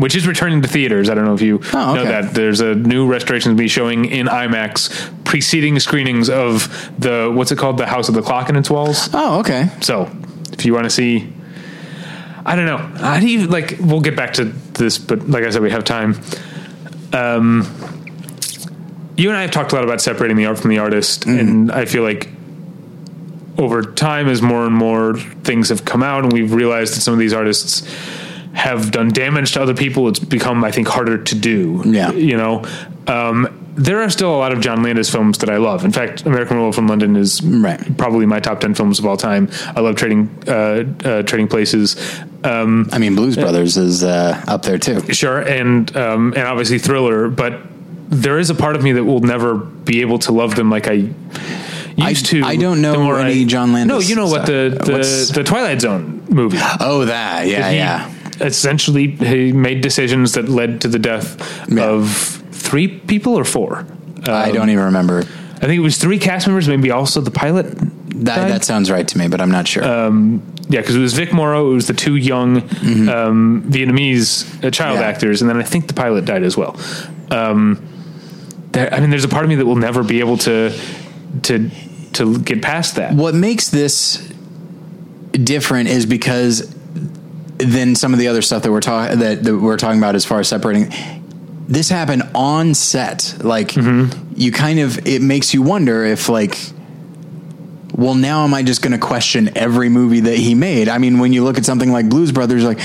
which is returning to theaters. I don't know if you know that. There's a new restoration to be showing in IMAX, preceding screenings of the, what's it called? The House of the Clock in Its Walls. Oh, okay. So if you want to see... I don't know. How do you like? We'll get back to this, but like I said, we have time. You and I have talked a lot about separating the art from the artist, and I feel like over time, as more and more things have come out, and we've realized that some of these artists have done damage to other people, it's become, I think, harder to do. Yeah, there are still a lot of John Landis films that I love. In fact, American Werewolf in London is probably my top 10 films of all time. I love Trading Places. Blues Brothers is up there too. Sure, and obviously Thriller. But there is a part of me that will never be able to love them like I used to. I don't know any John Landis. No, what the Twilight Zone movie. Oh, that essentially, he made decisions that led to the death of 3 people or 4? I don't even remember. I think it was 3 cast members, maybe also the pilot. That sounds right to me, but I'm not sure. Because it was Vic Morrow, it was the 2 young Vietnamese child actors, and then I think the pilot died as well. There's a part of me that will never be able to get past that. What makes this different is because then some of the other stuff that we're talking about as far as separating. This happened on set. Like you kind of, it makes you wonder if like, well, now am I just going to question every movie that he made? I mean, when you look at something like Blues Brothers, like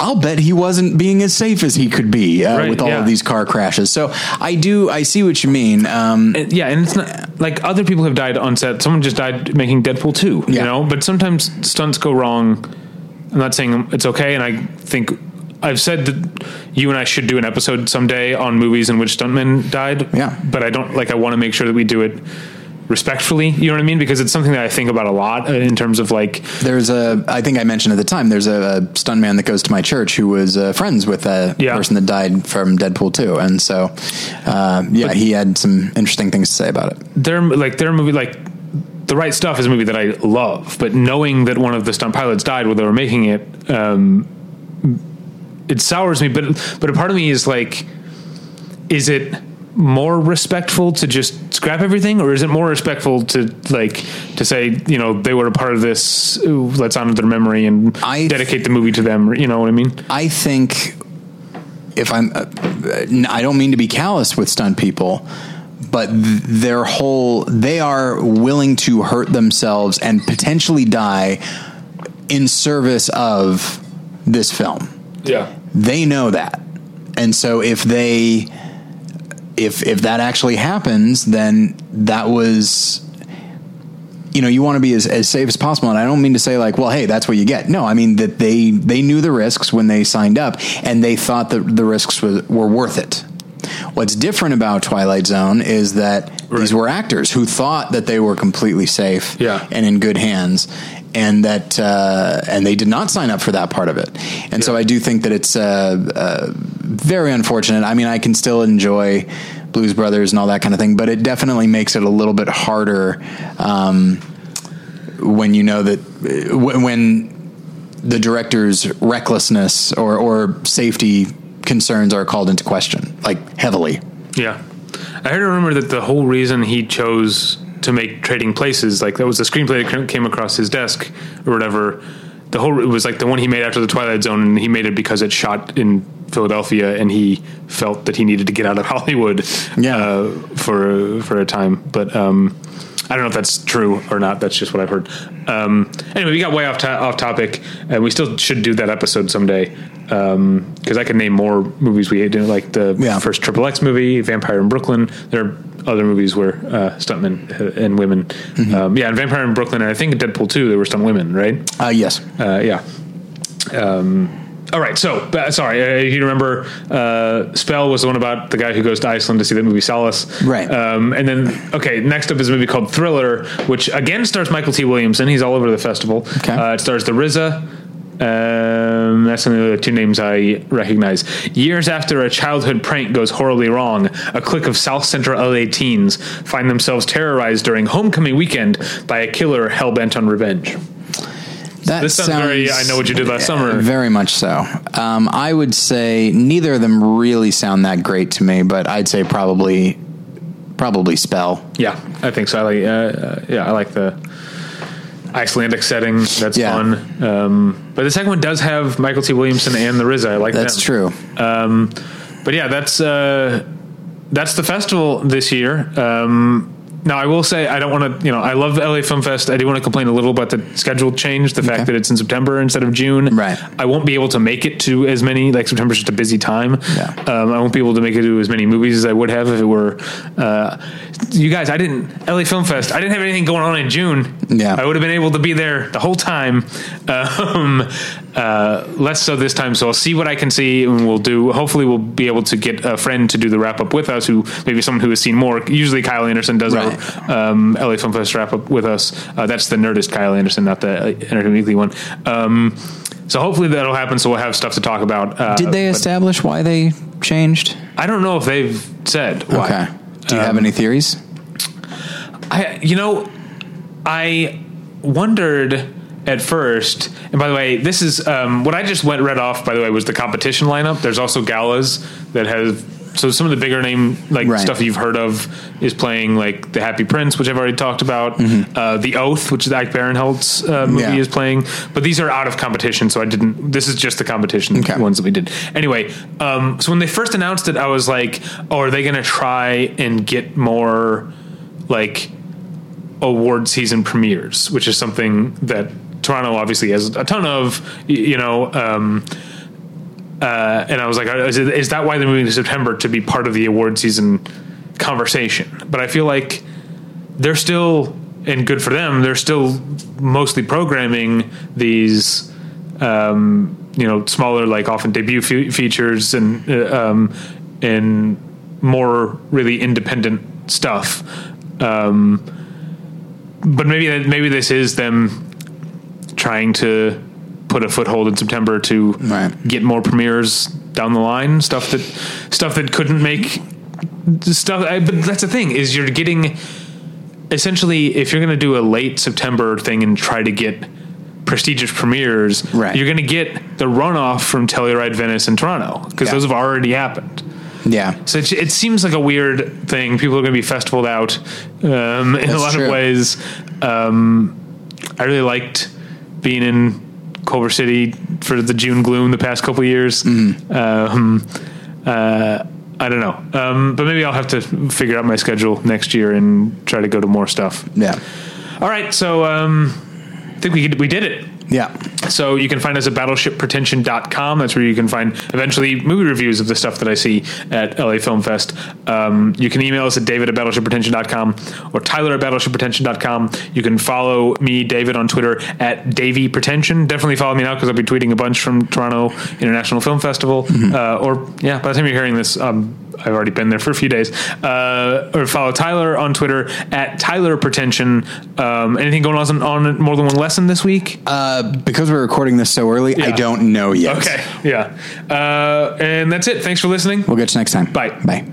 I'll bet he wasn't being as safe as he could be with all of these car crashes. So I see what you mean. And it's not like other people have died on set. Someone just died making Deadpool 2, but sometimes stunts go wrong. I'm not saying it's okay. And I think I've said that you and I should do an episode someday on movies in which stuntmen died. Yeah. But I want to make sure that we do it respectfully, you know what I mean? Because it's something that I think about a lot in terms of like, there's a, I think I mentioned at the time, there's a stuntman that goes to my church who was friends with a person that died from Deadpool 2. And so, but he had some interesting things to say about it. Their movie, like The Right Stuff is a movie that I love, but knowing that one of the stunt pilots died while they were making it, it sours me, but a part of me is like, is it more respectful to just scrap everything, or is it more respectful to like to say, you know, they were a part of this, let's honor their memory and dedicate the movie to them? You know what I mean? I think if I'm I don't mean to be callous with stunt people, but they are willing to hurt themselves and potentially die in service of this film. Yeah, they know that. And so if that actually happens, then that was, you know, you want to be as safe as possible. And I don't mean to say like, well, hey, that's what you get. No, I mean that they knew the risks when they signed up, and they thought that the risks were worth it. What's different about Twilight Zone is that these were actors who thought that they were completely safe and in good hands, and that and they did not sign up for that part of it. And so I do think that it's very unfortunate. I mean, I can still enjoy Blues Brothers and all that kind of thing, but it definitely makes it a little bit harder when you know that when the director's recklessness or safety concerns are called into question, like heavily. Yeah. I heard a rumor that the whole reason he chose to make Trading Places, like that was the screenplay that came across his desk or whatever. It was like the one he made after the Twilight Zone, and he made it because it shot in Philadelphia, and he felt that he needed to get out of Hollywood for a time. But I don't know if that's true or not. That's just what I've heard. Anyway, we got way off topic, and we still should do that episode someday, because I can name more movies we didn't like. The first XXX movie, Vampire in Brooklyn. There are other movies where stuntmen and women. Mm-hmm. And Vampire in Brooklyn, and I think Deadpool 2, there were stunt women, right? Yes. All right, so, sorry, you remember Spell was the one about the guy who goes to Iceland to see that movie Solace. Right. And then, okay, next up is a movie called Thriller, which again stars Michael T. Williams, and he's all over the festival. Okay. It stars the RZA. That's the other two names I recognize. Years after a childhood prank goes horribly wrong, a clique of South Central LA teens find themselves terrorized during homecoming weekend by a killer hell-bent on revenge. That sounds very, I know what you did last summer. Very much so. I would say neither of them really sound that great to me, but I'd say probably Spell. Yeah, I think so. I like the Icelandic setting. That's fun. But the second one does have Michael T. Williamson and the RZA. I like that. That's true. But yeah, that's the festival this year. Now, I will say, I don't want to, I love LA Film Fest. I do want to complain a little about the schedule change, the fact that it's in September instead of June. Right. I won't be able to make it to as many, like September's just a busy time. Yeah. I won't be able to make it to as many movies as I would have if it were, you guys, LA Film Fest, I didn't have anything going on in June. Yeah. I would have been able to be there the whole time. Less so this time. So I'll see what I can see, and hopefully we'll be able to get a friend to do the wrap up with us, who maybe someone who has seen more. Usually Kyle Anderson does our LA Film Fest wrap up with us. That's the Nerdist Kyle Anderson, not the Entertainment Weekly one. So hopefully that'll happen, so we'll have stuff to talk about. Did they establish why they changed? I don't know if they've said why. Okay. Do you have any theories? I wondered at first, and by the way, this is what I just read off, by the way, was the competition lineup. There's also galas that have, so some of the bigger name, like stuff you've heard of is playing, like The Happy Prince, which I've already talked about, The Oath, which is Ike Barinholtz movie is playing, but these are out of competition. So this is just the competition ones that we did. Anyway. So when they first announced it, I was like, oh, are they going to try and get more like award season premieres, which is something that Toronto obviously has a ton of, and I was like, is that why they're moving to September, to be part of the award season conversation? But I feel like they're still, and good for them, they're still mostly programming these, smaller, like often debut features and more really independent stuff. But maybe this is them trying to put a foothold in September to get more premieres down the line. Stuff that couldn't make stuff. But that's the thing, is you're getting, essentially, if you're going to do a late September thing and try to get prestigious premieres, you're going to get the runoff from Telluride, Venice, and Toronto, because those have already happened. Yeah. So it seems like a weird thing. People are going to be festivaled out in a lot of ways. I really liked being in Culver City for the June Gloom the past couple of years. I don't know. But maybe I'll have to figure out my schedule next year and try to go to more stuff. Yeah. All right. So I think we did it. Yeah. So you can find us at battleshippretension.com. That's where you can find eventually movie reviews of the stuff that I see at LA Film Fest. You can email us at david@battleshippretension.com or tyler@battleshippretension.com. You can follow me, David, on Twitter at Davey Pretension. Definitely follow me now, because I'll be tweeting a bunch from Toronto International Film Festival. By the time you're hearing this, I've already been there for a few days. Or follow Tyler on Twitter at Tyler Pretension. Anything going on more than one lesson this week? Because we're recording this so early, I don't know yet. Okay. Yeah. And that's it. Thanks for listening. We'll get you next time. Bye. Bye.